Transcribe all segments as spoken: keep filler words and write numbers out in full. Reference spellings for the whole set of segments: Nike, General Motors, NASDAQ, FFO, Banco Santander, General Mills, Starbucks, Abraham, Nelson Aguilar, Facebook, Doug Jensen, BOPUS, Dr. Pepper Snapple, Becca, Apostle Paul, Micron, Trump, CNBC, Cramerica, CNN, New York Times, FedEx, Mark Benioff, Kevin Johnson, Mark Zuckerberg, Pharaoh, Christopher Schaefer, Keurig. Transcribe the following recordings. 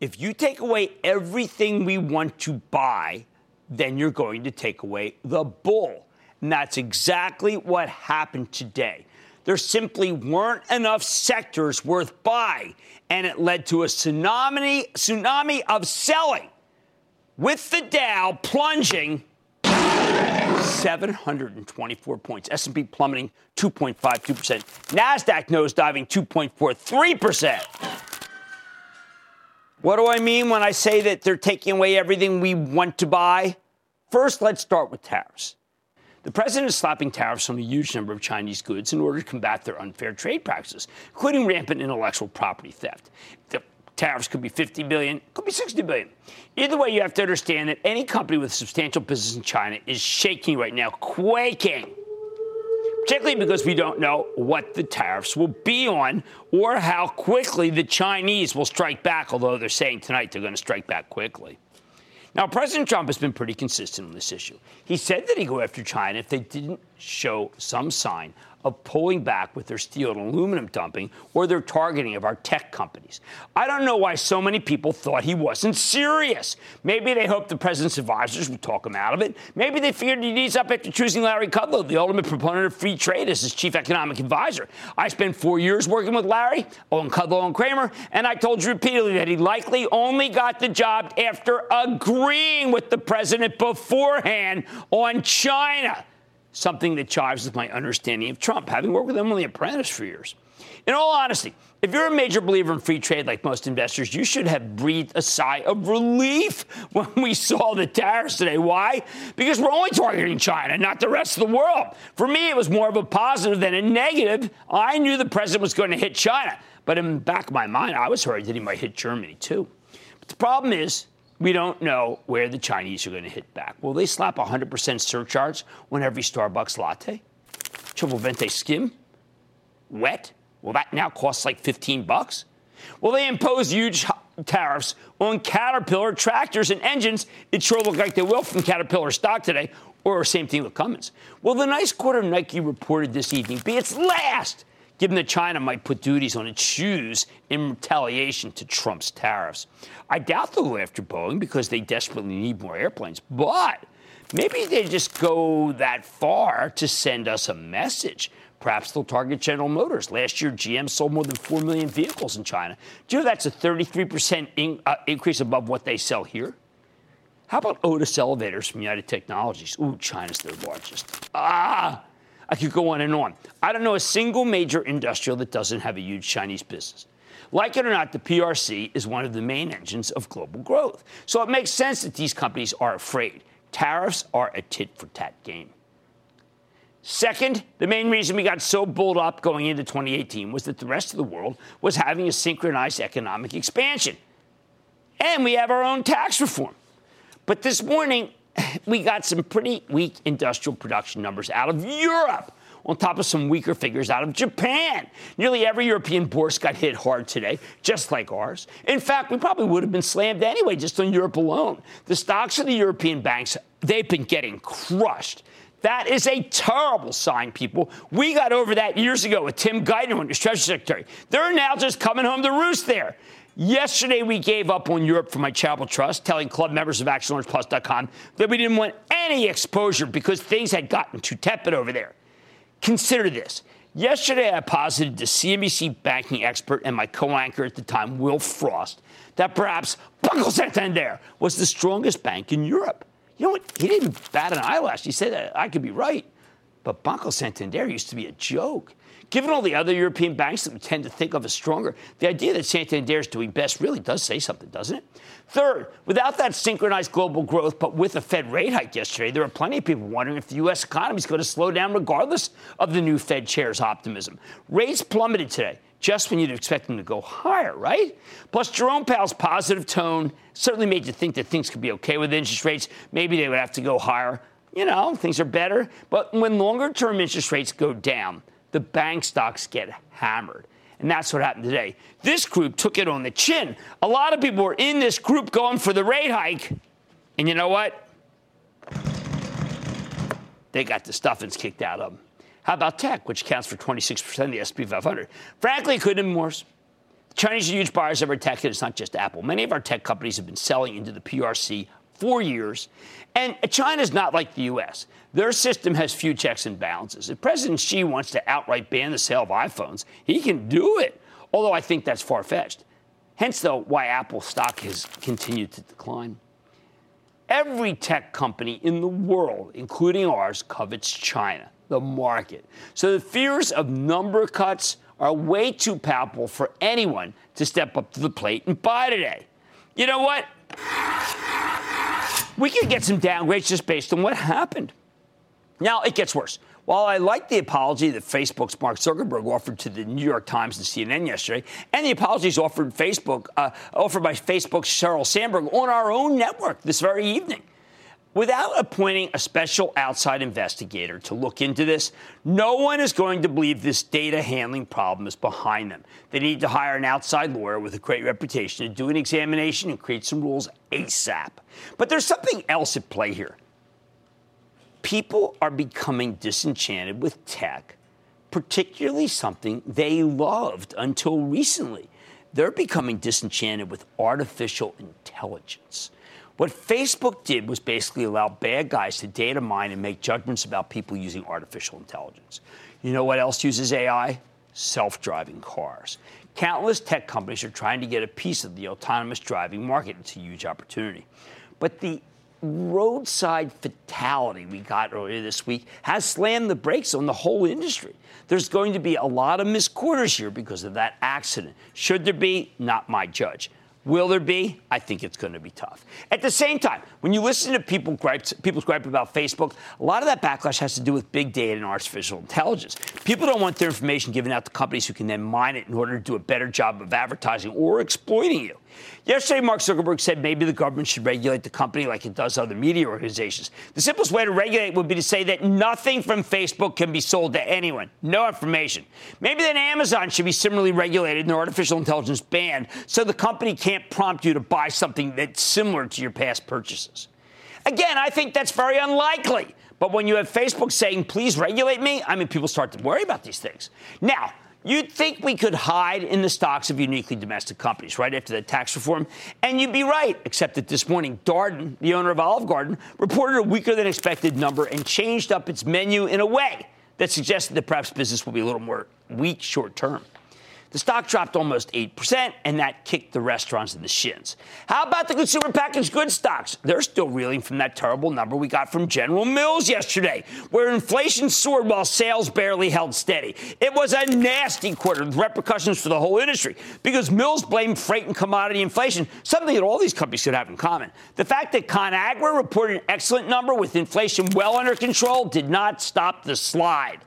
If you take away everything we want to buy, then you're going to take away the bull. And that's exactly what happened today. There simply weren't enough sectors worth buying, and it led to a tsunami, tsunami of selling, with the Dow plunging seven hundred twenty-four points, S and P plummeting two point five two percent, NASDAQ nosediving two point four three percent. What do I mean when I say that they're taking away everything we want to buy? First, let's start with tariffs. The president is slapping tariffs on a huge number of Chinese goods in order to combat their unfair trade practices, including rampant intellectual property theft. The tariffs could be fifty billion dollars, could be sixty billion dollars. Either way, you have to understand that any company with substantial business in China is shaking right now, quaking, particularly because we don't know what the tariffs will be on or how quickly the Chinese will strike back, although they're saying tonight they're going to strike back quickly. Now, President Trump has been pretty consistent on this issue. He said that he'd go after China if they didn't show some sign of pulling back with their steel and aluminum dumping or their targeting of our tech companies. I don't know why so many people thought he wasn't serious. Maybe they hoped the president's advisors would talk him out of it. Maybe they figured he'd ease up after choosing Larry Kudlow, the ultimate proponent of free trade, as his chief economic advisor. I spent four years working with Larry, on Kudlow and Cramer, and I told you repeatedly that he likely only got the job after agreeing with the president beforehand on China. Something that chives with my understanding of Trump, having worked with him on The Apprentice for years. In all honesty, if you're a major believer in free trade like most investors, you should have breathed a sigh of relief when we saw the tariffs today. Why? Because we're only targeting China, not the rest of the world. For me, it was more of a positive than a negative. I knew the president was going to hit China, but in the back of my mind, I was worried that he might hit Germany, too. But the problem is, we don't know where the Chinese are going to hit back. Will they slap a one hundred percent surcharge on every Starbucks latte? Triple Venti skim? Wet? Well, that now costs like fifteen bucks. Will they impose huge tariffs on Caterpillar tractors and engines? It sure looked like they will from Caterpillar stock today. Or same thing with Cummins. Will the nice quarter Nike reported this evening be its last, given that China might put duties on its shoes in retaliation to Trump's tariffs? I doubt they'll go after Boeing because they desperately need more airplanes. But maybe they just go that far to send us a message. Perhaps they'll target General Motors. Last year, G M sold more than four million vehicles in China. Do you know that's a thirty-three percent in, uh, increase above what they sell here? How about Otis elevators from United Technologies? Ooh, China's their largest. Ah! I could go on and on. I don't know a single major industrial that doesn't have a huge Chinese business. Like it or not, the P R C is one of the main engines of global growth. So it makes sense that these companies are afraid. Tariffs are a tit-for-tat game. Second, the main reason we got so bulled up going into twenty eighteen was that the rest of the world was having a synchronized economic expansion. And we have our own tax reform. But this morning, we got some pretty weak industrial production numbers out of Europe, on top of some weaker figures out of Japan. Nearly every European bourse got hit hard today, just like ours. In fact, we probably would have been slammed anyway, just on Europe alone. The stocks of the European banks, they've been getting crushed. That is a terrible sign, people. We got over that years ago with Tim Geithner when he was Treasury Secretary. They're now just coming home to roost there. Yesterday, we gave up on Europe for my charitable trust, telling club members of Action Orange Plus dot com that we didn't want any exposure because things had gotten too tepid over there. Consider this. Yesterday, I posited to C N B C banking expert and my co-anchor at the time, Will Frost, that perhaps Banco Santander was the strongest bank in Europe. You know what? He didn't bat an eyelash. He said that I could be right. But Banco Santander used to be a joke. Given all the other European banks that we tend to think of as stronger, the idea that Santander is doing best really does say something, doesn't it? Third, without that synchronized global growth, but with a Fed rate hike yesterday, there are plenty of people wondering if the U S economy is going to slow down regardless of the new Fed chair's optimism. Rates plummeted today, just when you'd expect them to go higher, right? Plus, Jerome Powell's positive tone certainly made you think that things could be okay with interest rates. Maybe they would have to go higher. You know, things are better. But when longer-term interest rates go down, the bank stocks get hammered. And that's what happened today. This group took it on the chin. A lot of people were in this group going for the rate hike. And you know what? They got the stuffings kicked out of them. How about tech, which accounts for twenty-six percent of the S and P five hundred? Frankly, it couldn't have been worse. The Chinese are huge buyers of our tech, and it's not just Apple. Many of our tech companies have been selling into the P R C for years. And China's not like the U S. Their system has few checks and balances. If President Xi wants to outright ban the sale of iPhones, he can do it, although I think that's far-fetched. Hence, though, why Apple stock has continued to decline. Every tech company in the world, including ours, covets China, the market. So the fears of number cuts are way too palpable for anyone to step up to the plate and buy today. You know what? We could get some downgrades just based on what happened. Now, it gets worse. While I like the apology that Facebook's Mark Zuckerberg offered to the New York Times and C N N yesterday, and the apologies offered Facebook, uh, offered by Facebook's Sheryl Sandberg on our own network this very evening. Without appointing a special outside investigator to look into this, no one is going to believe this data handling problem is behind them. They need to hire an outside lawyer with a great reputation to do an examination and create some rules ASAP. But there's something else at play here. People are becoming disenchanted with tech, particularly something they loved until recently. They're becoming disenchanted with artificial intelligence. What Facebook did was basically allow bad guys to data mine and make judgments about people using artificial intelligence. You know what else uses A I? Self-driving cars. Countless tech companies are trying to get a piece of the autonomous driving market. It's a huge opportunity. But the roadside fatality we got earlier this week has slammed the brakes on the whole industry. There's going to be a lot of missed quarters here because of that accident. Should there be? Not my judge. Will there be? I think it's going to be tough. At the same time, when you listen to people gripe, people's gripe about Facebook, a lot of that backlash has to do with big data and artificial intelligence. People don't want their information given out to companies who can then mine it in order to do a better job of advertising or exploiting you. Yesterday, Mark Zuckerberg said maybe the government should regulate the company like it does other media organizations. The simplest way to regulate would be to say that nothing from Facebook can be sold to anyone. No information. Maybe then Amazon should be similarly regulated and their artificial intelligence banned so the company can't can't prompt you to buy something that's similar to your past purchases. Again, I think that's very unlikely. But when you have Facebook saying, please regulate me, I mean, people start to worry about these things. Now, you'd think we could hide in the stocks of uniquely domestic companies right after that tax reform. And you'd be right, except that this morning, Darden, the owner of Olive Garden, reported a weaker than expected number and changed up its menu in a way that suggested that perhaps business will be a little more weak short term. The stock dropped almost eight percent, and that kicked the restaurants in the shins. How about the consumer packaged goods stocks? They're still reeling from that terrible number we got from General Mills yesterday, where inflation soared while sales barely held steady. It was a nasty quarter with repercussions for the whole industry because Mills blamed freight and commodity inflation, something that all these companies should have in common. The fact that ConAgra reported an excellent number with inflation well under control did not stop the slide.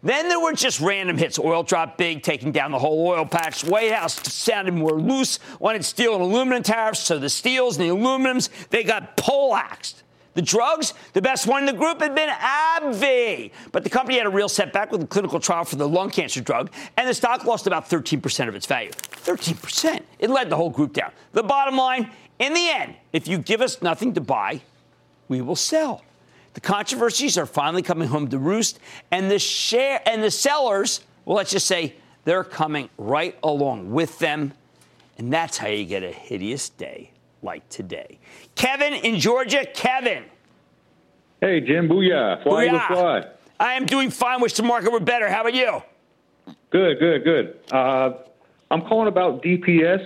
Then there were just random hits. Oil dropped big, taking down the whole oil patch. White House sounded more loose on its steel and aluminum tariffs, so the steels and the aluminums, they got poleaxed. The drugs, the best one in the group had been AbbVie. But the company had a real setback with a clinical trial for the lung cancer drug, and the stock lost about thirteen percent of its value. thirteen percent. It led the whole group down. The bottom line, in the end, if you give us nothing to buy, we will sell. The controversies are finally coming home to roost, and the share and the sellers, well, let's just say they're coming right along with them. And that's how you get a hideous day like today. Kevin in Georgia. Kevin. Hey, Jim. Booyah. Fly booyah. To fly. I am doing fine. Wish the market were better. How about you? Good, good, good. Uh, I'm calling about D P S,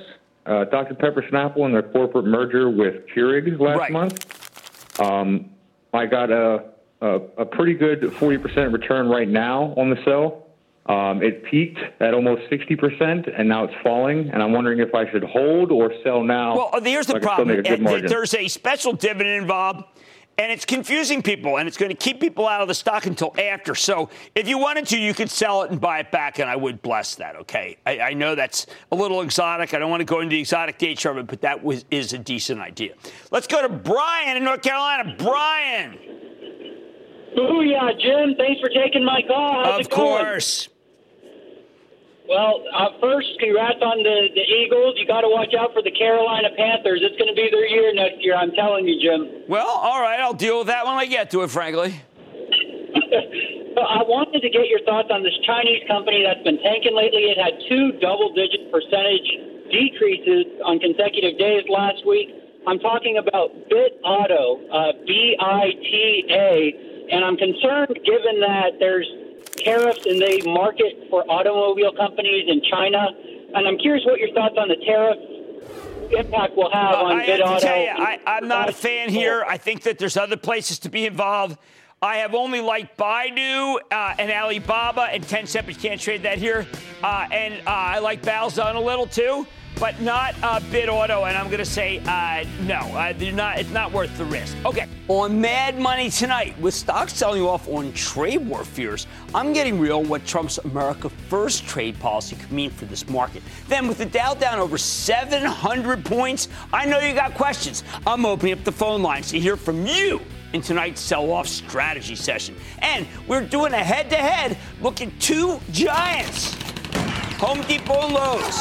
uh, Doctor Pepper Snapple, and their corporate merger with Keurig last right. month. Um I got a, a a pretty good forty percent return right now on the sell. Um, it peaked at almost sixty percent, and now it's falling. And I'm wondering if I should hold or sell now. Well, here's the problem. There's a special dividend involved, and it's confusing people, and it's going to keep people out of the stock until after. So if you wanted to, you could sell it and buy it back, and I would bless that, okay? I, I know that's a little exotic. I don't want to go into the exotic day chart, but that was, is a decent idea. Let's go to Brian in North Carolina. Brian. Booyah, Jim. Thanks for taking my call. How's it going? Of course. Well, uh, first, congrats on the, the Eagles. You got to watch out for the Carolina Panthers. It's going to be their year next year, I'm telling you, Jim. Well, all right, I'll deal with that when I get to it, frankly. I wanted to get your thoughts on this Chinese company that's been tanking lately. It had two double-digit percentage decreases on consecutive days last week. I'm talking about Bit Auto, uh, B I T A, and I'm concerned given that there's tariffs and they market for automobile companies in China. And I'm curious what your thoughts on the tariff impact will have uh, on I Bit have Auto. You, I, I'm not a fan here. I think that there's other places to be involved. I have only liked Baidu uh, and Alibaba and Tencent, but you can't trade that here. Uh, and uh, I like Baozun a little too, but not uh, Bit Auto. And I'm going to say uh, no, uh, they're not, it's not worth the risk. Okay. On Mad Money tonight, with stocks selling off on trade war fears, I'm getting real what Trump's America First trade policy could mean for this market. Then with the Dow down over seven hundred points, I know you got questions. I'm opening up the phone lines to hear from you in tonight's sell-off strategy session. And we're doing a head-to-head look at two giants, Home Depot and Lowe's.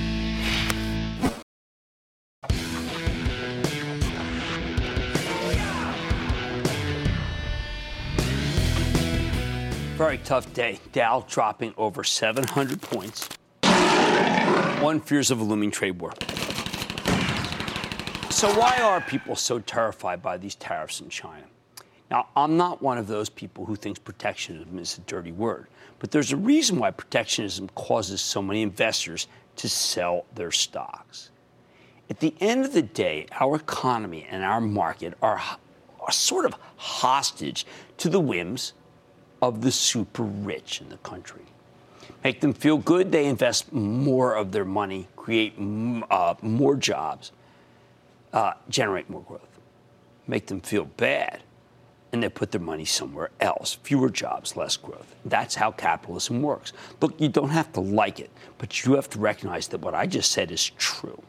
Very tough day. Dow dropping over seven hundred points on fears of a looming trade war. So why are people so terrified by these tariffs in China? Now, I'm not one of those people who thinks protectionism is a dirty word, but there's a reason why protectionism causes so many investors to sell their stocks. At the end of the day, our economy and our market are, are sort of hostage to the whims of the super rich in the country. Make them feel good, they invest more of their money, create uh, more jobs, uh, generate more growth. Make them feel bad, and they put their money somewhere else. Fewer jobs, less growth. That's how capitalism works. Look, you don't have to like it, but you have to recognize that what I just said is true.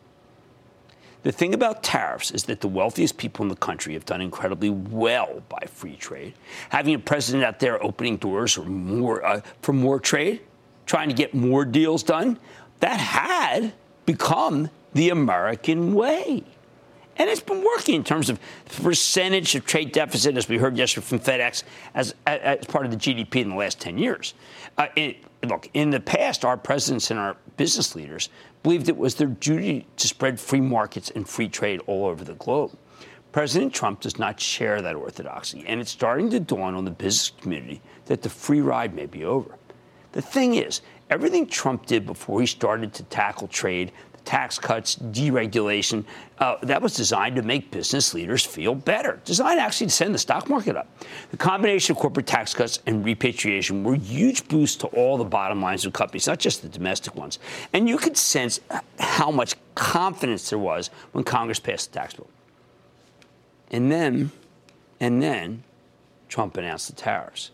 The thing about tariffs is that the wealthiest people in the country have done incredibly well by free trade. Having a president out there opening doors for more, uh, for more trade, trying to get more deals done, that had become the American way. And it's been working in terms of percentage of trade deficit, as we heard yesterday from FedEx, as, as part of the G D P in the last ten years. Uh, it, look, in the past, our presidents and our business leaders believed it was their duty to spread free markets and free trade all over the globe. President Trump does not share that orthodoxy, and it's starting to dawn on the business community that the free ride may be over. The thing is, everything Trump did before he started to tackle trade, tax cuts, deregulation, uh, that was designed to make business leaders feel better, designed actually to send the stock market up. The combination of corporate tax cuts and repatriation were huge boosts to all the bottom lines of companies, not just the domestic ones. And you could sense how much confidence there was when Congress passed the tax bill. And then, and then Trump announced the tariffs.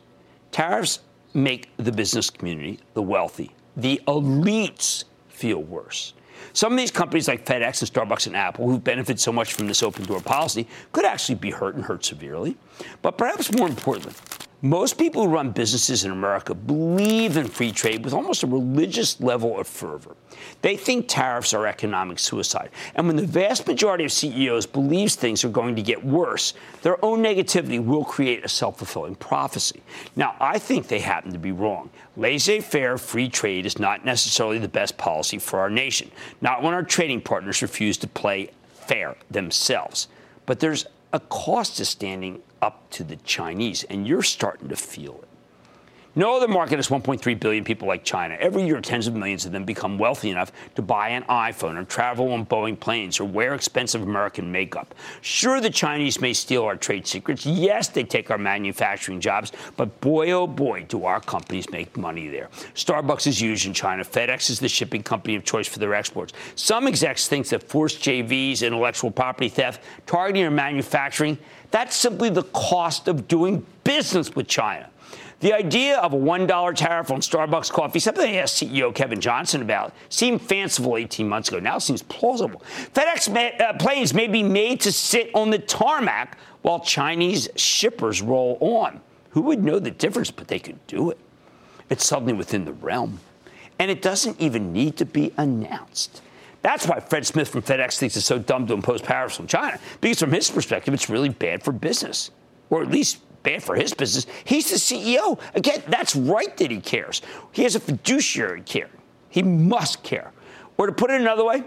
Tariffs make the business community, the wealthy, the elites feel worse. Some of these companies like FedEx and Starbucks and Apple, who benefit so much from this open-door policy, could actually be hurt and hurt severely. But perhaps more importantly, most people who run businesses in America believe in free trade with almost a religious level of fervor. They think tariffs are economic suicide. And when the vast majority of C E Os believes things are going to get worse, their own negativity will create a self-fulfilling prophecy. Now, I think they happen to be wrong. Laissez-faire free trade is not necessarily the best policy for our nation, not when our trading partners refuse to play fair themselves. But there's a cost to standing up to the Chinese, and you're starting to feel it. No other market has one point three billion people like China. Every year, tens of millions of them become wealthy enough to buy an iPhone or travel on Boeing planes or wear expensive American makeup. Sure, the Chinese may steal our trade secrets. Yes, they take our manufacturing jobs. But boy, oh boy, do our companies make money there. Starbucks is huge in China. FedEx is the shipping company of choice for their exports. Some execs think that forced J Vs, intellectual property theft, targeting or manufacturing, that's simply the cost of doing business with China. The idea of a one dollar tariff on Starbucks coffee, something I asked C E O Kevin Johnson about, seemed fanciful eighteen months ago. Now it seems plausible. FedEx may, uh, planes may be made to sit on the tarmac while Chinese shippers roll on. Who would know the difference, but they could do it. It's suddenly within the realm. And it doesn't even need to be announced. That's why Fred Smith from FedEx thinks it's so dumb to impose tariffs on China, because from his perspective, it's really bad for business, or at least bad for his business. He's the C E O. Again, that's right that he cares. He has a fiduciary care. He must care. Or to put it another way,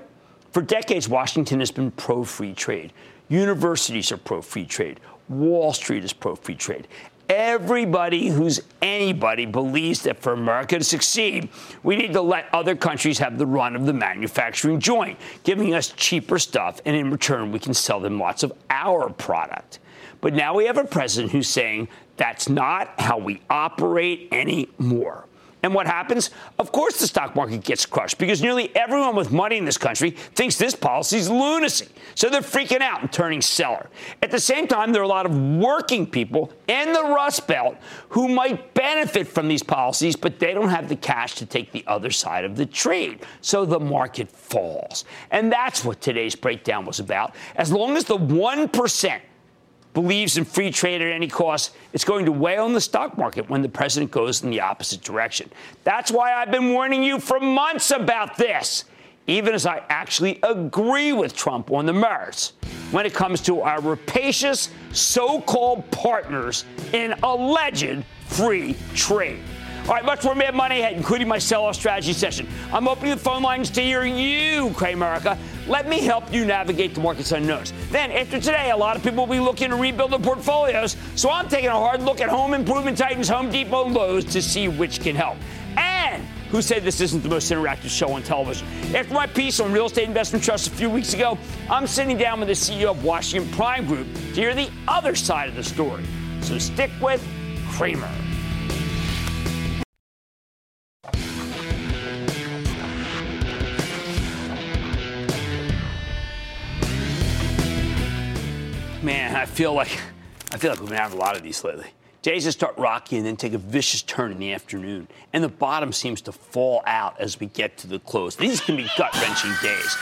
for decades, Washington has been pro-free trade. Universities are pro-free trade. Wall Street is pro-free trade. Everybody who's anybody believes that for America to succeed, we need to let other countries have the run of the manufacturing joint, giving us cheaper stuff, and in return, we can sell them lots of our product. But now we have a president who's saying that's not how we operate anymore. And what happens? Of course the stock market gets crushed because nearly everyone with money in this country thinks this policy is lunacy. So they're freaking out and turning seller. At the same time, there are a lot of working people in the Rust Belt who might benefit from these policies, but they don't have the cash to take the other side of the trade. So the market falls. And that's what today's breakdown was about. As long as the one percent believes in free trade at any cost, it's going to weigh on the stock market when the president goes in the opposite direction. That's why I've been warning you for months about this, even as I actually agree with Trump on the merits when it comes to our rapacious so-called partners in alleged free trade. All right, much more Mad Money ahead, including my sell-off strategy session. I'm opening the phone lines to hear you, Cramerica. Let me help you navigate the market's unknowns. Then, after today, a lot of people will be looking to rebuild their portfolios, so I'm taking a hard look at home improvement titans, Home Depot, Lowe's, to see which can help. And who said this isn't the most interactive show on television? After my piece on real estate investment trusts a few weeks ago, I'm sitting down with the C E O of Washington Prime Group to hear the other side of the story. So stick with Cramer. Man, I feel like I feel like we've been having a lot of these lately. Days that start rocky and then take a vicious turn in the afternoon, and the bottom seems to fall out as we get to the close. These can be gut-wrenching days.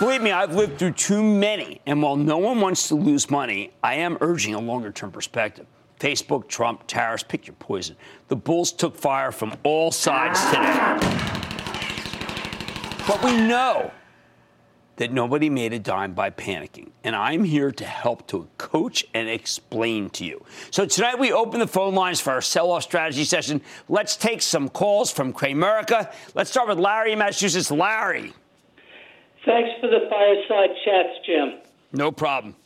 Believe me, I've lived through too many, and while no one wants to lose money, I am urging a longer-term perspective. Facebook, Trump, tariffs, pick your poison. The bulls took fire from all sides today. But we know that nobody made a dime by panicking. And I'm here to help to coach and explain to you. So tonight we open the phone lines for our sell-off strategy session. Let's take some calls from Cramerica. Let's start with Larry in Massachusetts. Larry. Thanks for the fireside chats, Jim. No problem.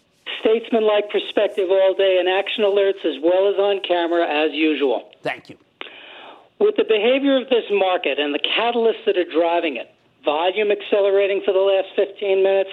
Statesman-like perspective all day and action alerts as well as on camera as usual. Thank you. With the behavior of this market and the catalysts that are driving it, volume accelerating for the last fifteen minutes,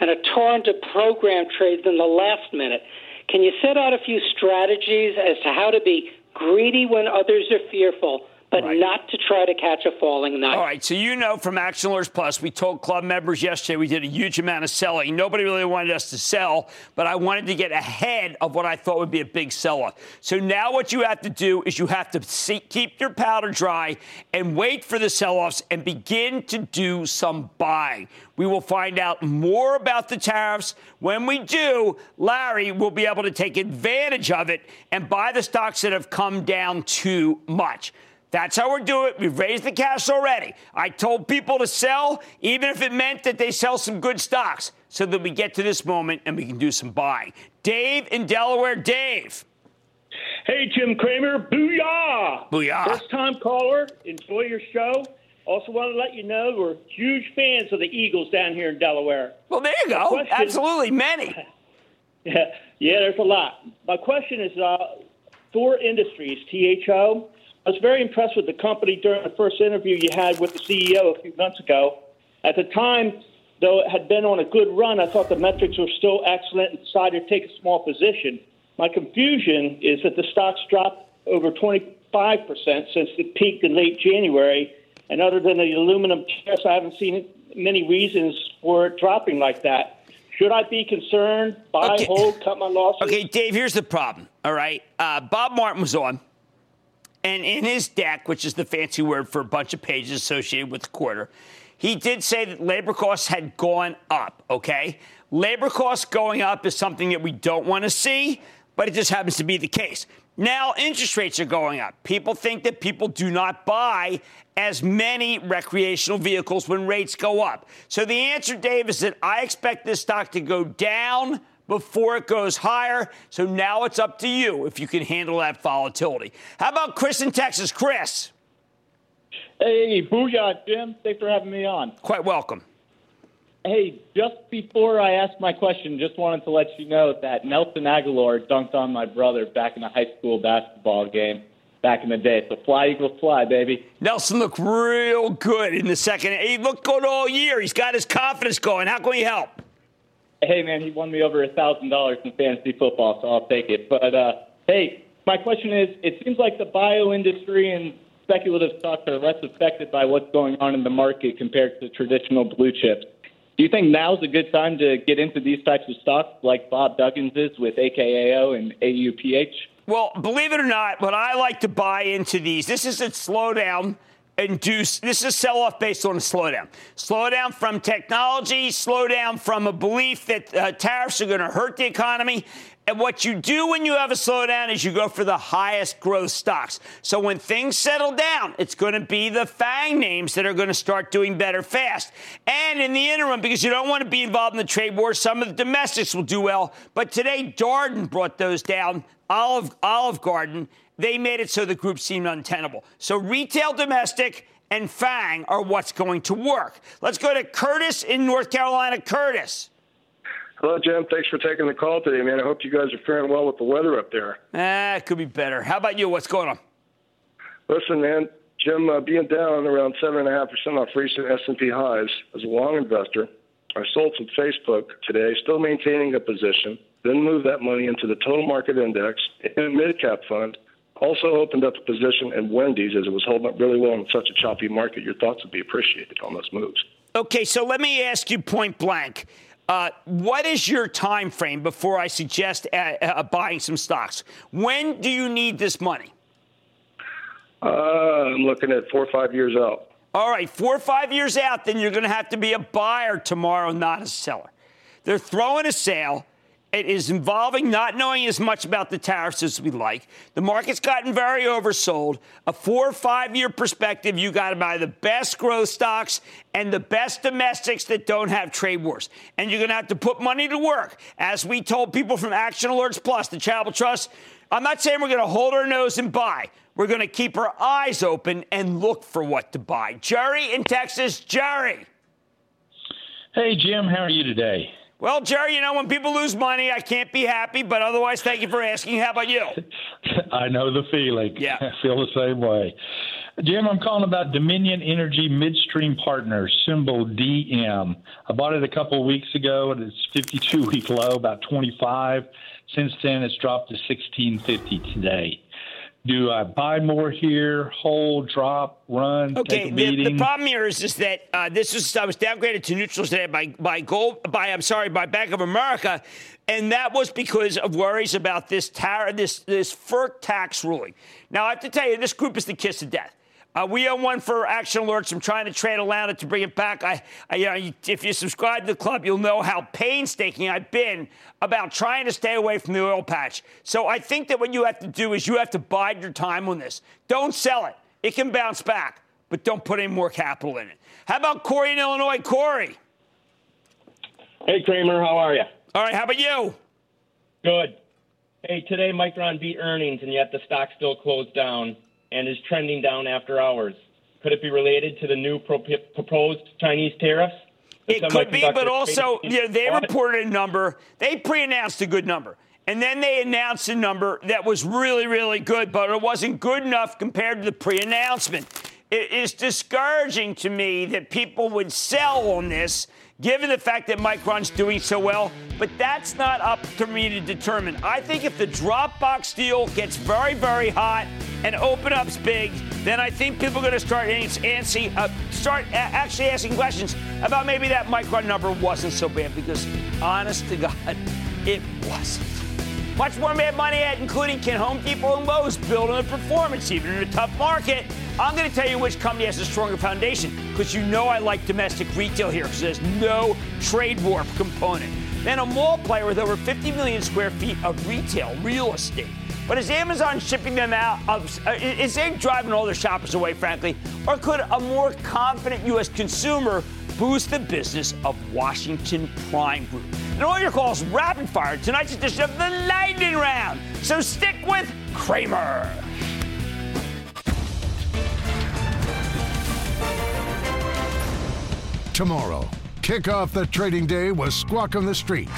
and a torrent of program trades in the last minute, can you set out a few strategies as to how to be greedy when others are fearful, but right. not to try to catch a falling knife? All right, so you know from Action Alerts Plus, we told club members yesterday we did a huge amount of selling. Nobody really wanted us to sell, but I wanted to get ahead of what I thought would be a big sell-off. So now what you have to do is you have to see, keep your powder dry and wait for the sell-offs and begin to do some buying. We will find out more about the tariffs. When we do, Larry will be able to take advantage of it and buy the stocks that have come down too much. That's how we're doing it. We've raised the cash already. I told people to sell, even if it meant that they sell some good stocks, so that we get to this moment and we can do some buying. Dave in Delaware. Dave. Hey, Jim Cramer. Booyah. Booyah. First-time caller. Enjoy your show. Also want to let you know we're huge fans of the Eagles down here in Delaware. Well, there you go. Question, absolutely many. yeah, yeah, there's a lot. My question is uh, Thor Industries, T H O. I was very impressed with the company during the first interview you had with the C E O a few months ago. At the time, though it had been on a good run, I thought the metrics were still excellent and decided to take a small position. My confusion is that the stock's dropped over twenty-five percent since the peak in late January, and other than the aluminum chairs, I haven't seen many reasons for it dropping like that. Should I be concerned? Buy, okay. hold, cut my losses? Okay, Dave, here's the problem, all right? Uh, Bob Martin was on. And in his deck, which is the fancy word for a bunch of pages associated with the quarter, he did say that labor costs had gone up, okay? Labor costs going up is something that we don't want to see, but it just happens to be the case. Now interest rates are going up. People think that people do not buy as many recreational vehicles when rates go up. So the answer, Dave, is that I expect this stock to go down before it goes higher. So now it's up to you if you can handle that volatility. How about Chris in Texas? Chris. Hey, booyah, Jim. Thanks for having me on. Quite welcome. Hey, just before I ask my question, just wanted to let you know that Nelson Aguilar dunked on my brother back in the high school basketball game back in the day. So fly, Eagles, fly, baby. Nelson looked real good in the second. He looked good all year. He's got his confidence going. How can we help? Hey, man, he won me over one thousand dollars in fantasy football, so I'll take it. But, uh, hey, my question is, it seems like the bio industry and speculative stocks are less affected by what's going on in the market compared to traditional blue chips. Do you think now's a good time to get into these types of stocks like Bob Duggins is with A K A O and A U P H? Well, believe it or not, when I like to buy into these, this is a slowdown. Induce. This is a sell-off based on a slowdown. Slowdown from technology, slowdown from a belief that uh, tariffs are going to hurt the economy. And what you do when you have a slowdown is you go for the highest growth stocks. So when things settle down, it's going to be the FANG names that are going to start doing better fast. And in the interim, because you don't want to be involved in the trade war, some of the domestics will do well. But today, Darden brought those down, Olive, Olive Garden. They made it so the group seemed untenable. So retail, domestic, and FANG are what's going to work. Let's go to Curtis in North Carolina. Curtis. Hello, Jim. Thanks for taking the call today, man. I hope you guys are faring well with the weather up there. Ah, it could be better. How about you? What's going on? Listen, man, Jim, uh, being down around seven point five percent off recent S and P highs as a long investor, I sold some Facebook today, still maintaining a position, then moved that money into the total market index and mid-cap fund. Also opened up a position in Wendy's as it was holding up really well in such a choppy market. Your thoughts would be appreciated on those moves. Okay, so let me ask you point blank. Uh, what is your time frame before I suggest uh, uh, buying some stocks? When do you need this money? Uh, I'm looking at four or five years out. All right, four or five years out, then you're going to have to be a buyer tomorrow, not a seller. They're throwing a sale. It is involving not knowing as much about the tariffs as we like. The market's gotten very oversold. A four or five-year perspective, you got to buy the best growth stocks and the best domestics that don't have trade wars. And you're going to have to put money to work. As we told people from Action Alerts Plus, the Charitable Trust, I'm not saying we're going to hold our nose and buy. We're going to keep our eyes open and look for what to buy. Jerry in Texas. Jerry. Hey, Jim. How are you today? Well, Jerry, you know, when people lose money, I can't be happy. But otherwise, thank you for asking. How about you? I know the feeling. Yeah. I feel the same way. Jim, I'm calling about Dominion Energy Midstream Partners, symbol D M. I bought it a couple of weeks ago, and it's fifty-two-week low, about twenty-five. Since then, it's dropped to sixteen fifty today. Do I buy more here, hold, drop, run, okay, take a meeting? The, the problem here is, is that uh, this was, I was downgraded to neutral today by by gold by I'm sorry by Bank of America, and that was because of worries about this tariff, this this F E R C tax ruling. Now I have to tell you, this group is the kiss of death. Uh, we own one for Action Alerts. I'm trying to trade around it to bring it back. I, I, you know, if you subscribe to the club, you'll know how painstaking I've been about trying to stay away from the oil patch. So I think that what you have to do is you have to bide your time on this. Don't sell it. It can bounce back, but don't put any more capital in it. How about Corey in Illinois? Corey. Hey, Kramer. How are you? All right. How about you? Good. Hey, today Micron beat earnings, and yet the stock still closed down and is trending down after hours. Could it be related to the new pro- proposed Chinese tariffs? It could be, but also you know, they reported a number. They pre-announced a good number. And then they announced a number that was really, really good, but it wasn't good enough compared to the pre-announcement. It is discouraging to me that people would sell on this, given the fact that Micron's doing so well. But that's not up to me to determine. I think if the Dropbox deal gets very, very hot and open up's big, then I think people are going to start answering, uh, start a- actually asking questions about maybe that Micron number wasn't so bad, because, honest to God, it wasn't. Much more Mad Money ahead, including can Home Depot and Lowe's build on the performance even in a tough market? I'm going to tell you which company has a stronger foundation, because you know I like domestic retail here because there's no trade war component. Then a mall player with over fifty million square feet of retail real estate. But is Amazon shipping them out? Is they driving all their shoppers away, frankly? Or could a more confident U S consumer boost the business of Washington Prime Group? And all your calls rapid fire tonight's edition of the Lightning Round. So stick with Kramer. Tomorrow, kick off the trading day with Squawk on the Street.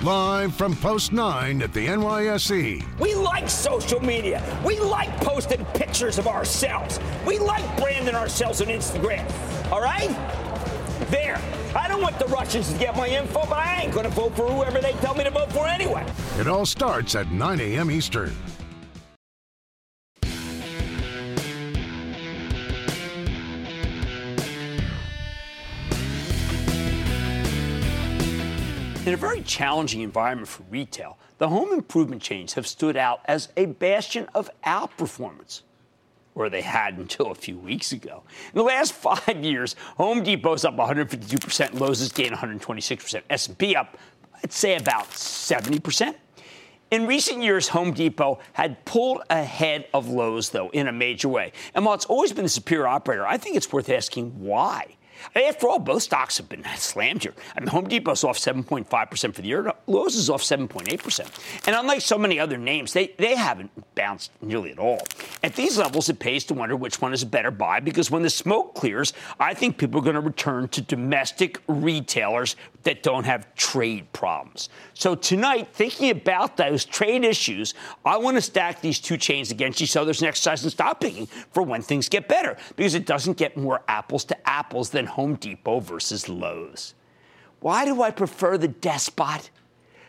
Live from Post nine at the N Y S E. We like social media. We like posting pictures of ourselves. We like branding ourselves on Instagram. All right? There. I don't want the Russians to get my info, but I ain't going to vote for whoever they tell me to vote for anyway. It all starts at nine a.m. Eastern. In a very challenging environment for retail, the home improvement chains have stood out as a bastion of outperformance, or they had until a few weeks ago. In the last five years, Home Depot's up one hundred fifty-two percent, Lowe's has gained one hundred twenty-six percent, S and P up, I'd say, about seventy percent. In recent years, Home Depot had pulled ahead of Lowe's, though, in a major way. And while it's always been the superior operator, I think it's worth asking why. After all, both stocks have been slammed here. I mean, Home Depot's off seven point five percent for the year. Lowe's is off seven point eight percent. And unlike so many other names, they, they haven't bounced nearly at all. At these levels, it pays to wonder which one is a better buy, because when the smoke clears, I think people are going to return to domestic retailers that don't have trade problems. So tonight, thinking about those trade issues, I want to stack these two chains against each other as an exercise in stock picking for when things get better, because it doesn't get more apples to apples than Home Depot versus Lowe's. Why do I prefer the despot?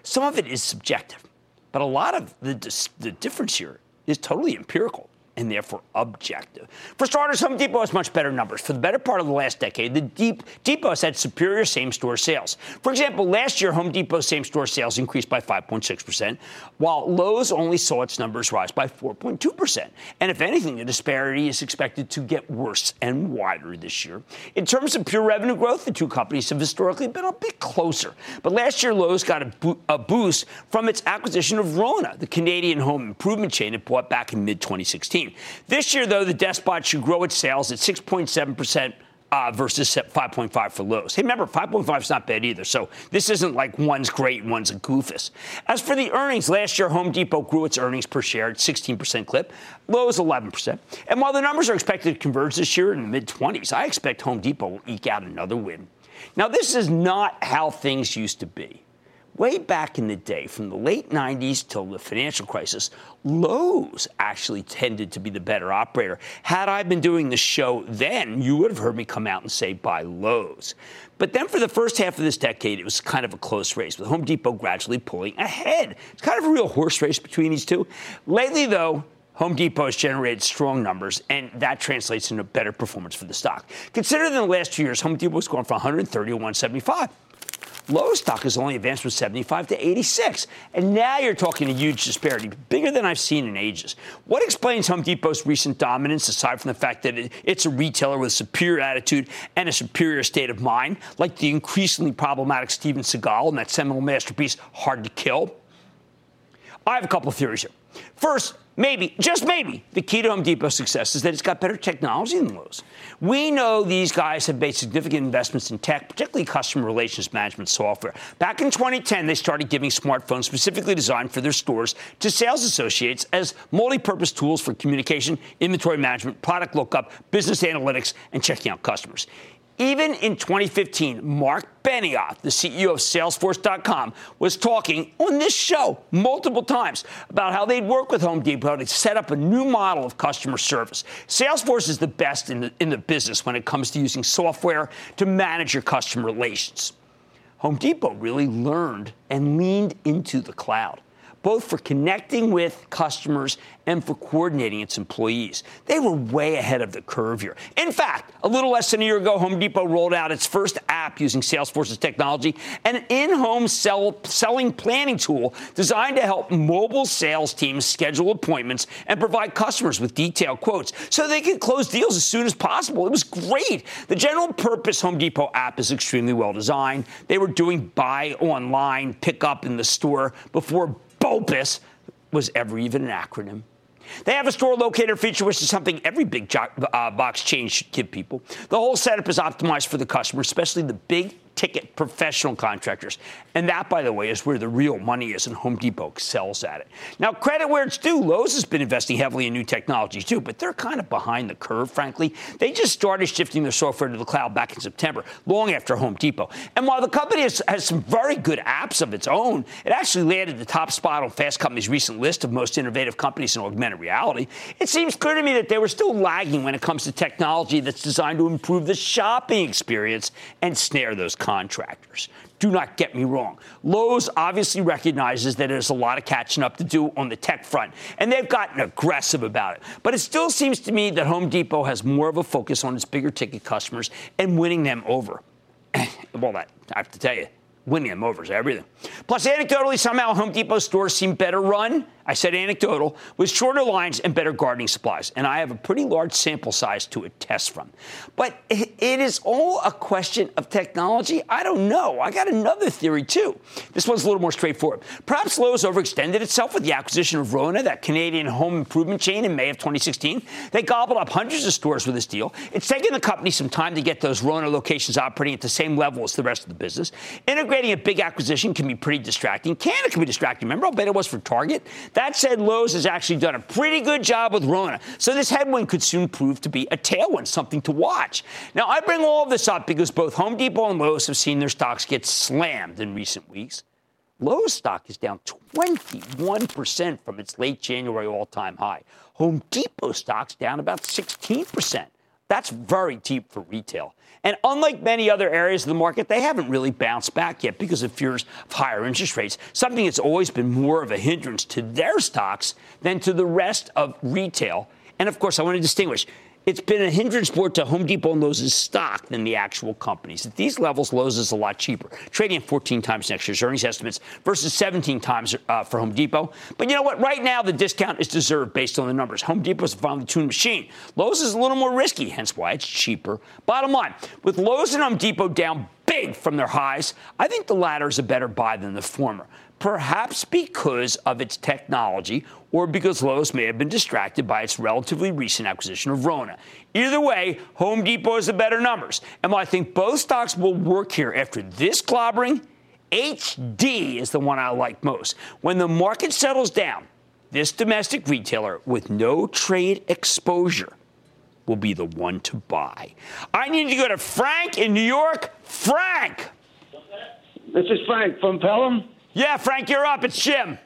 Some of it is subjective, but a lot of the, the difference here is totally empirical. and therefore objective. For starters, Home Depot has much better numbers. For the better part of the last decade, the Deep, Depot has had superior same-store sales. For example, last year, Home Depot's same-store sales increased by five point six percent, while Lowe's only saw its numbers rise by four point two percent. And if anything, the disparity is expected to get worse and wider this year. In terms of pure revenue growth, the two companies have historically been a bit closer. But last year, Lowe's got a, bo- a boost from its acquisition of Rona, the Canadian home improvement chain it bought back in mid twenty sixteen. This year, though, the despot should grow its sales at six point seven percent uh, versus five point five for Lowe's. Hey, remember, five point five is not bad either, so this isn't like one's great and one's a goofus. As for the earnings, last year, Home Depot grew its earnings per share at sixteen percent clip, Lowe's eleven percent. And while the numbers are expected to converge this year in the mid twenties, I expect Home Depot will eke out another win. Now, this is not how things used to be. Way back in the day, from the late nineties till the financial crisis, Lowe's actually tended to be the better operator. Had I been doing the show then, you would have heard me come out and say buy Lowe's. But then for the first half of this decade, it was kind of a close race, with Home Depot gradually pulling ahead. It's kind of a real horse race between these two. Lately, though, Home Depot has generated strong numbers, and that translates into better performance for the stock. Consider that in the last two years, Home Depot has gone from one hundred thirty to one hundred seventy-five. Lowe's stock has only advanced from seventy-five to eighty-six. And now you're talking a huge disparity, bigger than I've seen in ages. What explains Home Depot's recent dominance, aside from the fact that it's a retailer with a superior attitude and a superior state of mind, like the increasingly problematic Steven Seagal in that seminal masterpiece, Hard to Kill? I have a couple of theories here. First, maybe, just maybe, the key to Home Depot's success is that it's got better technology than Lowe's. We know these guys have made significant investments in tech, particularly customer relations management software. Back in twenty ten, they started giving smartphones specifically designed for their stores to sales associates as multi-purpose tools for communication, inventory management, product lookup, business analytics, and checking out customers. Even in twenty fifteen, Mark Benioff, the C E O of Salesforce dot com, was talking on this show multiple times about how they'd work with Home Depot to set up a new model of customer service. Salesforce is the best in the, in the business when it comes to using software to manage your customer relations. Home Depot really learned and leaned into the cloud, both for connecting with customers and for coordinating its employees. They were way ahead of the curve here. In fact, a little less than a year ago, Home Depot rolled out its first app using Salesforce's technology, an in-home sell, selling planning tool designed to help mobile sales teams schedule appointments and provide customers with detailed quotes so they could close deals as soon as possible. It was great. The general-purpose Home Depot app is extremely well-designed. They were doing buy online, pick up in the store before BOPUS was ever even an acronym. They have a store locator feature, which is something every big jo- uh, box chain should give people. The whole setup is optimized for the customer, especially the big-ticket professional contractors. And that, by the way, is where the real money is, and Home Depot excels at it. Now, credit where it's due. Lowe's has been investing heavily in new technology, too, but they're kind of behind the curve, frankly. They just started shifting their software to the cloud back in September, long after Home Depot. And while the company has, has some very good apps of its own, it actually landed the top spot on Fast Company's recent list of most innovative companies in augmented reality. It seems clear to me that they were still lagging when it comes to technology that's designed to improve the shopping experience and snare those contractors. Do not get me wrong. Lowe's obviously recognizes that there's a lot of catching up to do on the tech front, and they've gotten aggressive about it. But it still seems to me that Home Depot has more of a focus on its bigger ticket customers and winning them over. Well, that, I have to tell you, winning them over is everything. Plus, anecdotally, somehow Home Depot stores seem better run. I said anecdotal, with shorter lines and better gardening supplies. And I have a pretty large sample size to attest from. But it is all a question of technology? I don't know. I got another theory, too. This one's a little more straightforward. Perhaps Lowe's overextended itself with the acquisition of Rona, that Canadian home improvement chain, in May of twenty sixteen. They gobbled up hundreds of stores with this deal. It's taken the company some time to get those Rona locations operating at the same level as the rest of the business. Integrating a big acquisition can be pretty distracting. Canada can be distracting. Remember how bad it was for Target? That said, Lowe's has actually done a pretty good job with Rona, so this headwind could soon prove to be a tailwind, something to watch. Now, I bring all of this up because both Home Depot and Lowe's have seen their stocks get slammed in recent weeks. Lowe's stock is down twenty-one percent from its late January all-time high. Home Depot stock's down about sixteen percent. That's very deep for retail. And unlike many other areas of the market, they haven't really bounced back yet because of fears of higher interest rates, something that's always been more of a hindrance to their stocks than to the rest of retail. And, of course, I want to distinguish. It's been a hindrance more to Home Depot and Lowe's' stock than the actual companies. At these levels, Lowe's is a lot cheaper, trading at fourteen times next year's earnings estimates versus seventeen times uh, for Home Depot. But you know what? Right now, the discount is deserved based on the numbers. Home Depot is a finely tuned machine. Lowe's is a little more risky, hence why it's cheaper. Bottom line, with Lowe's and Home Depot down big from their highs, I think the latter is a better buy than the former, perhaps because of its technology or because Lowe's may have been distracted by its relatively recent acquisition of Rona. Either way, Home Depot has the better numbers. And while I think both stocks will work here after this clobbering, H D is the one I like most. When the market settles down, this domestic retailer with no trade exposure will be the one to buy. I need to go to Frank in New York. Frank! This is Frank from Pelham. Yeah, Frank, you're up. It's Jim.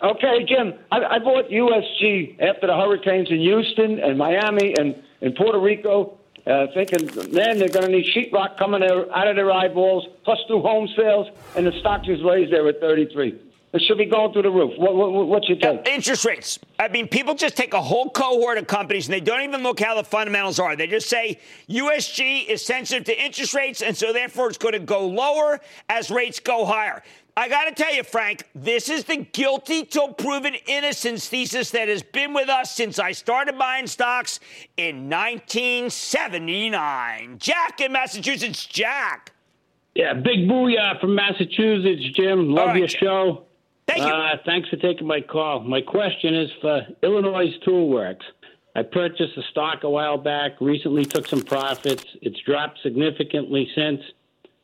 Okay, Jim, I, I bought U S G after the hurricanes in Houston and Miami and in Puerto Rico, uh, thinking, man, they're going to need sheetrock coming out of their eyeballs, plus two home sales, and the stock just raised there at thirty-three. It should be going through the roof. What, what, what's your take? Interest rates. I mean, people just take a whole cohort of companies, and they don't even look how the fundamentals are. They just say U S G is sensitive to interest rates, and so therefore it's going to go lower as rates go higher. I got to tell you, Frank, this is the guilty till proven innocent thesis that has been with us since I started buying stocks in nineteen seventy-nine. Jack in Massachusetts. Jack. Yeah, big booyah from Massachusetts, Jim. Love right, your Jim. show. Thank you. Uh, thanks for taking my call. My question is for Illinois Tool Works. I purchased a stock a while back, recently took some profits. It's dropped significantly since.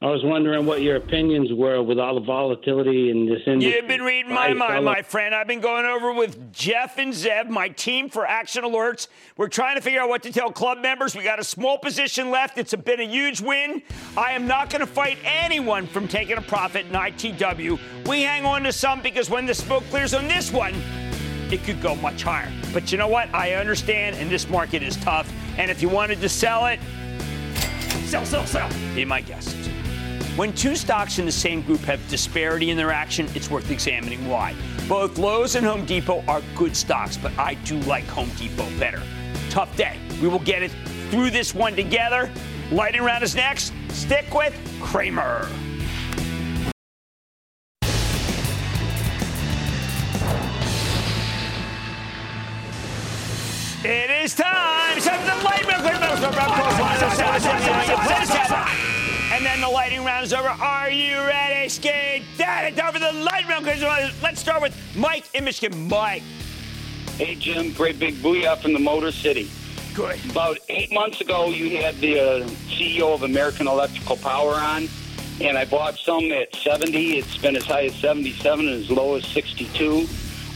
I was wondering what your opinions were with all the volatility in this industry. You've been reading my mind, my friend. I've been going over with Jeff and Zeb, my team for Action Alerts. We're trying to figure out what to tell club members. We got a small position left. It's been a huge win. I am not going to fight anyone from taking a profit in I T W. We hang on to some because when the smoke clears on this one, it could go much higher. But you know what? I understand, and this market is tough. And if you wanted to sell it, sell, sell, sell. Be my guest. When two stocks in the same group have disparity in their action, it's worth examining why. Both Lowe's and Home Depot are good stocks, but I do like Home Depot better. Tough day. We will get it through this one together. Lightning round is next. Stick with Cramer. It is time. And then the lightning round is over. Are you ready, Skate? That is over the lightning round. Let's start with Mike in Michigan. Mike. Hey, Jim. Great big booyah from the Motor City. Good. About eight months ago, you had the uh, C E O of American Electrical Power on, and I bought some at seventy. It's been as high as seventy-seven and as low as sixty-two.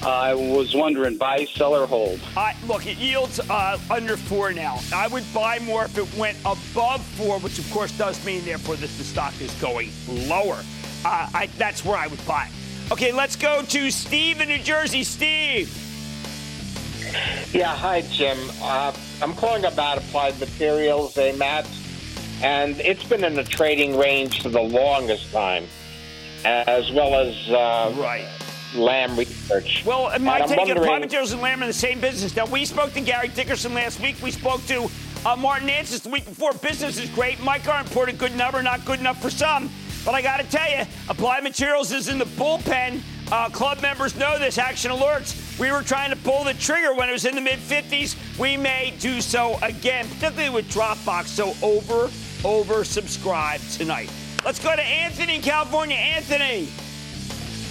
Uh, I was wondering, buy, sell, or hold? Uh, look, it yields uh, under four now. I would buy more if it went above four, which, of course, does mean, therefore, that the stock is going lower. Uh, I, that's where I would buy. Okay, let's go to Steve in New Jersey. Steve. Yeah, hi, Jim. Uh, I'm calling about Applied Materials, A M A T, and it's been in a trading range for the longest time, as well as... Uh, right. Lam Research. Well, in my take, Applied Materials and Lam are in the same business. Now, we spoke to Gary Dickerson last week. We spoke to uh, Martin Ansis the week before. Business is great. Micron reported good number, not good enough for some. But I got to tell you, Applied Materials is in the bullpen. Uh, club members know this. Action Alerts. We were trying to pull the trigger when it was in the mid-fifties. We may do so again, particularly with Dropbox. So over, over subscribe tonight. Let's go to Anthony in California. Anthony.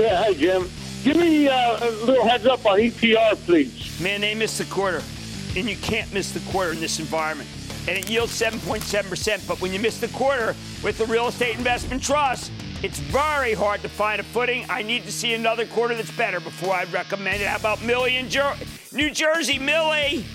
Yeah, hi, Jim. Give me uh, a little heads up on E P R, please. Man, they missed the quarter, and you can't miss the quarter in this environment. And it yields seven point seven percent, but when you miss the quarter with the real estate investment trust, it's very hard to find a footing. I need to see another quarter that's better before I recommend it. How about Millie in Jer- New Jersey? Millie.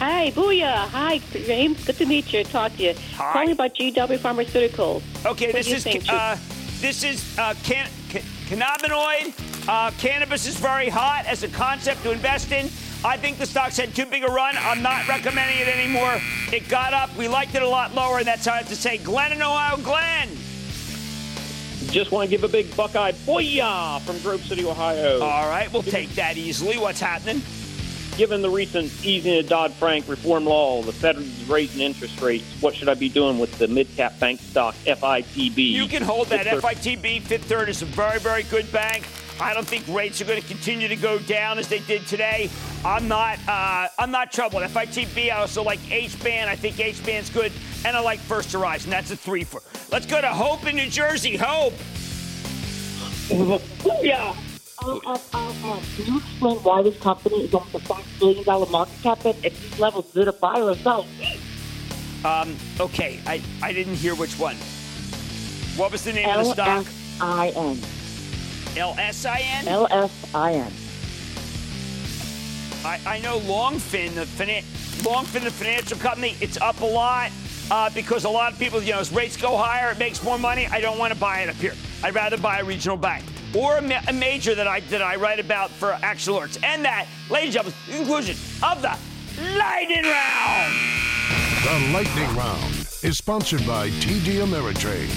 Hi, booyah. Hi, James. Good to meet you. Talk to you. Hi. Tell me about G W Pharmaceuticals. Okay, what this, is, think, uh, this is this uh, is can- can- cannabinoid. Uh, cannabis is very hot as a concept to invest in. I think the stock's had too big a run. I'm not recommending it anymore. It got up. We liked it a lot lower, and that's how I have to say. Glenn in Ohio. Glenn. Just want to give a big Buckeye booyah from Grove City, Ohio. All right, we'll take that easily. What's happening? Given the recent easing of Dodd-Frank reform law, the Fed is raising interest rates, what should I be doing with the mid-cap bank stock, F I T B? You can hold that. Fifth F I T B, Fifth Third is a very, very good bank. I don't think rates are going to continue to go down as they did today. I'm not uh, I'm not troubled. F I T B, I also like H-Band. I think H-Band's good. And I like First Horizon. That's a three for. Let's go to Hope in New Jersey. Hope. Yeah. I'll, I'll, I'll, I'll. Can you explain why this company is almost a five billion dollars market cap at these levels? Did it buy or sell? Um, okay, I, I didn't hear which one. What was the name of the stock? L S I N. L S I N? L S I N. I, I know Longfin, the finan- Longfin, the financial company, it's up a lot uh, because a lot of people, you know, as rates go higher, it makes more money. I don't want to buy it up here. I'd rather buy a regional bank. Or a, ma- a major that I that I write about for actual alerts. And that, ladies and gentlemen, the conclusion of the Lightning Round. The Lightning Round is sponsored by T D Ameritrade.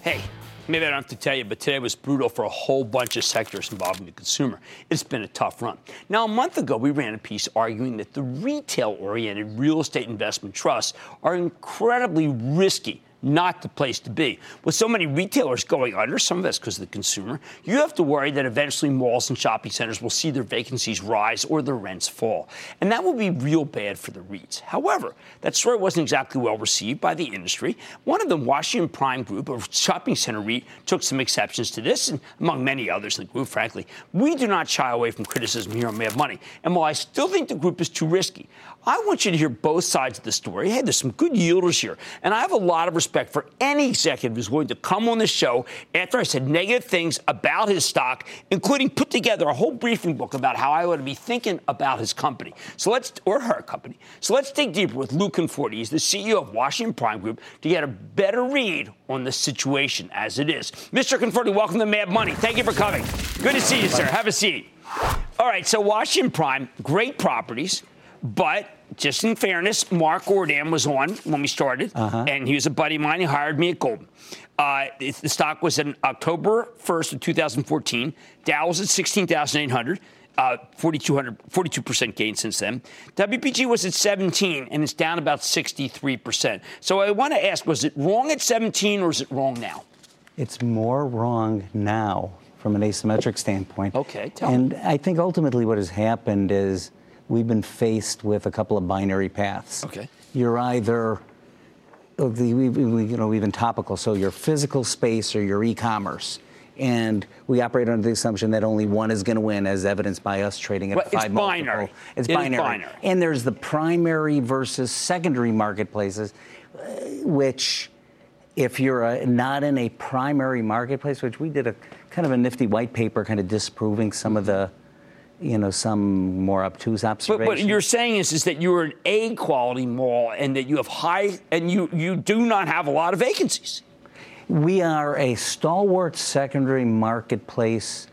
Hey, maybe I don't have to tell you, but today was brutal for a whole bunch of sectors involving the consumer. It's been a tough run. Now, a month ago, we ran a piece arguing that the retail-oriented real estate investment trusts are incredibly risky, not the place to be. With so many retailers going under, some of that's because of the consumer, you have to worry that eventually malls and shopping centers will see their vacancies rise or their rents fall. And that will be real bad for the REITs. However, that story wasn't exactly well received by the industry. One of them, Washington Prime Group, a shopping center REIT, took some exceptions to this, and among many others in the group, frankly. We do not shy away from criticism here on Mad Money. And while I still think the group is too risky, I want you to hear both sides of the story. Hey, there's some good yielders here. And I have a lot of respect for any executive who's willing to come on the show after I said negative things about his stock, including put together a whole briefing book about how I ought to be thinking about his company. So let's, or her company. So let's dig deeper with Lou Conforti. He's the C E O of Washington Prime Group to get a better read on the situation as it is. Mister Conforti, welcome to Mad Money. Thank you for coming. Good to see you, sir. Have a seat. All right. So Washington Prime, great properties. But just in fairness, Mark Ordan was on when we started, uh-huh. and he was a buddy of mine. He hired me at Goldman. Uh, it, the stock was in October first of two thousand fourteen. Dow was at sixteen thousand eight hundred, uh, forty-two percent gain since then. W P G was at seventeen, and it's down about sixty-three percent. So I want to ask, was it wrong at seventeen, or is it wrong now? It's more wrong now from an asymmetric standpoint. Okay, tell and me. And I think ultimately what has happened is we've been faced with a couple of binary paths. Okay. You're either, you know, even topical, so your physical space or your e-commerce. And we operate under the assumption that only one is going to win, as evidenced by us trading at well, five it's multiple. Binary. It's it binary. It's binary. And there's the primary versus secondary marketplaces, which if you're a, not in a primary marketplace, which we did a kind of a nifty white paper kind of disproving some of the, you know, some more obtuse observations. But what you're saying is, is that you're an A quality mall and that you have high, and you, you do not have a lot of vacancies. We are a stalwart secondary marketplace,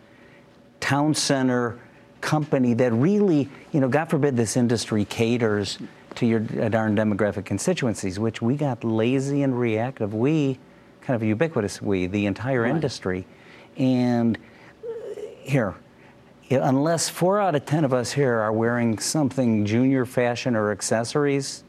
town center company that really, you know, God forbid this industry caters to your darn demographic constituencies, which we got lazy and reactive. We, kind of a ubiquitous we, the entire right. industry. And here, unless four out of ten of us here are wearing something junior fashion or accessories,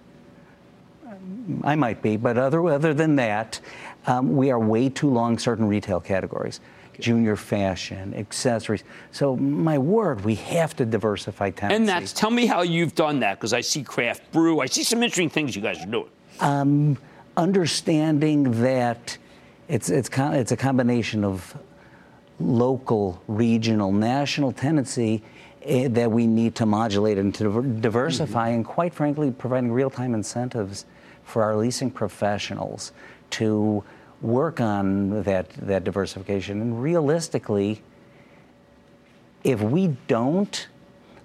I might be, but other, other than that, um, we are way too long certain retail categories, junior fashion, accessories. So my word, we have to diversify tenancy. And that's, tell me how you've done that, because I see craft brew, I see some interesting things you guys are doing. Um, understanding that it's it's it's a combination of local, regional, national tendency uh, that we need to modulate and to diversify, mm-hmm. and quite frankly, providing real-time incentives for our leasing professionals to work on that, that diversification. And realistically, if we don't,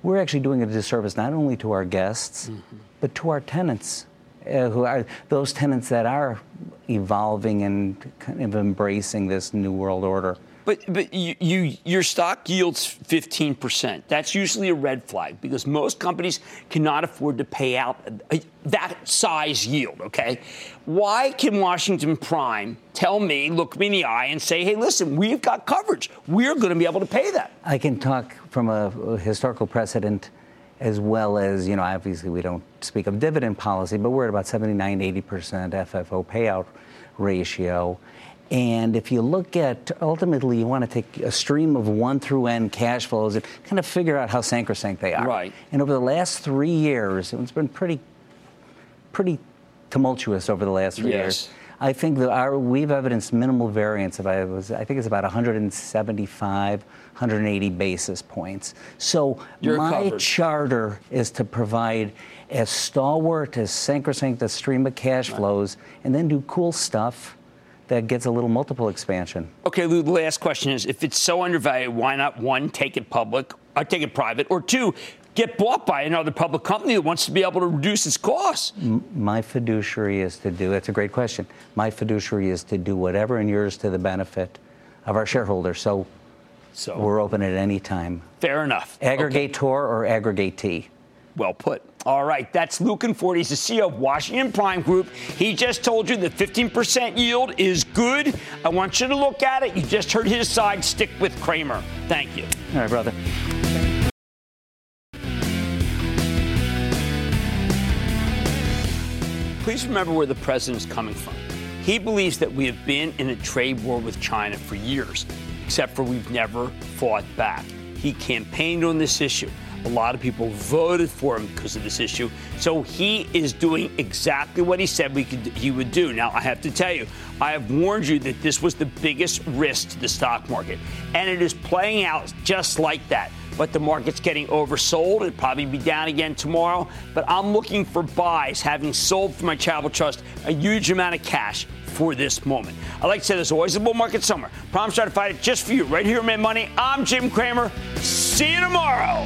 we're actually doing a disservice not only to our guests, mm-hmm. but to our tenants, uh, who are those tenants that are evolving and kind of embracing this new world order. But but you, you your stock yields fifteen percent. That's usually a red flag because most companies cannot afford to pay out that size yield, okay? Why can Washington Prime tell me, look me in the eye and say, hey, listen, we've got coverage. We're going to be able to pay that. I can talk from a historical precedent as well as, you know, obviously we don't speak of dividend policy, but we're at about seventy-nine, eighty percent F F O payout ratio. And if you look at, ultimately, you want to take a stream of one through N cash flows and kind of figure out how sacrosanct they are. Right. And over the last three years, it's been pretty pretty tumultuous over the last three yes. years. I think that our, we've evidenced minimal variance. If I was, I think it's about one seventy-five, one eighty basis points. So You're my covered. charter is to provide as stalwart, as sacrosanct a stream of cash right. flows, and then do cool stuff that gets a little multiple expansion. Okay, Lou, the last question is, if it's so undervalued, why not, one, take it public, or take it private, or two, get bought by another public company that wants to be able to reduce its costs? M- my fiduciary is to do, that's a great question, my fiduciary is to do whatever inures to the benefit of our shareholders, so, so we're open at any time. Fair enough. Aggregator okay. or aggregatee. Well put. All right, that's Lou Conforti. He's the C E O of Washington Prime Group. He just told you that fifteen percent yield is good. I want you to look at it. You just heard his side. Stick with Cramer. Thank you. All right, brother. Please remember where the president's coming from. He believes that we have been in a trade war with China for years, except for we've never fought back. He campaigned on this issue. A lot of people voted for him because of this issue. So he is doing exactly what he said we could, he would do. Now, I have to tell you, I have warned you that this was the biggest risk to the stock market. And it is playing out just like that. But the market's getting oversold. It'll probably be down again tomorrow. But I'm looking for buys, having sold for my travel trust a huge amount of cash for this moment. I like to say there's always a bull market somewhere. Promise to fight it just for you. Right here on Mad Money, I'm Jim Cramer. See you tomorrow.